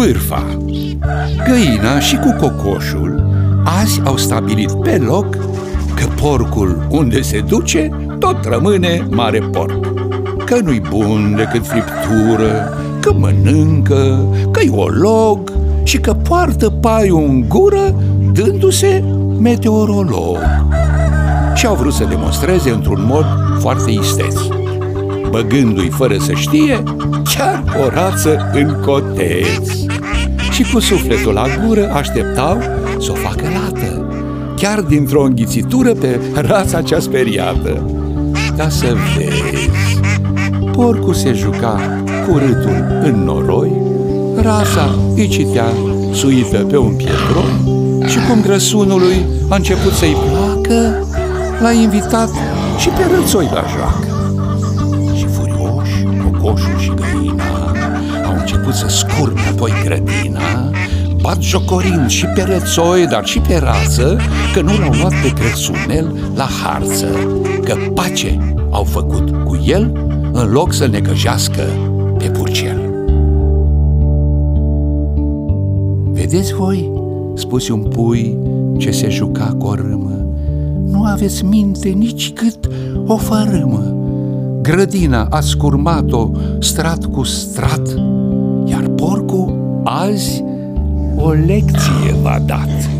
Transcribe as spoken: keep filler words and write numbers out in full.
bârfa. Găina și cu cocoșul azi au stabilit pe loc că porcul unde se duce tot rămâne mare porc, că nu-i bun decât friptură, că mănâncă, că-i olog și că poartă paiul în gură dându-se meteorolog. Și au vrut să demonstreze într-un mod foarte isteț, băgându-i fără să știe chiar o rață în coteț. Și cu sufletul la gură așteptau să o facă lată, chiar dintr-o înghițitură pe rața cea speriată. Dar să vezi, porcul se juca cu râtul în noroi, rața îi citea suită pe un pietron și cum grăsunului a început să-i placă, l-a invitat și pe rățoi la joacă. Și furioși, cocoșul și găina au început să scurme apoi grădina, bat jocorind și pe rățoi, dar și pe rață, că nu l-au luat pe Crățunel la harță, că pace au făcut cu el în loc să necăjească pe purcel. Vedeți voi, spuse un pui ce se juca cu o râmă, nu aveți minte nici cât o fărâmă. Grădina a scurmat-o strat cu strat, iar porcul azi o lecție v-a dat.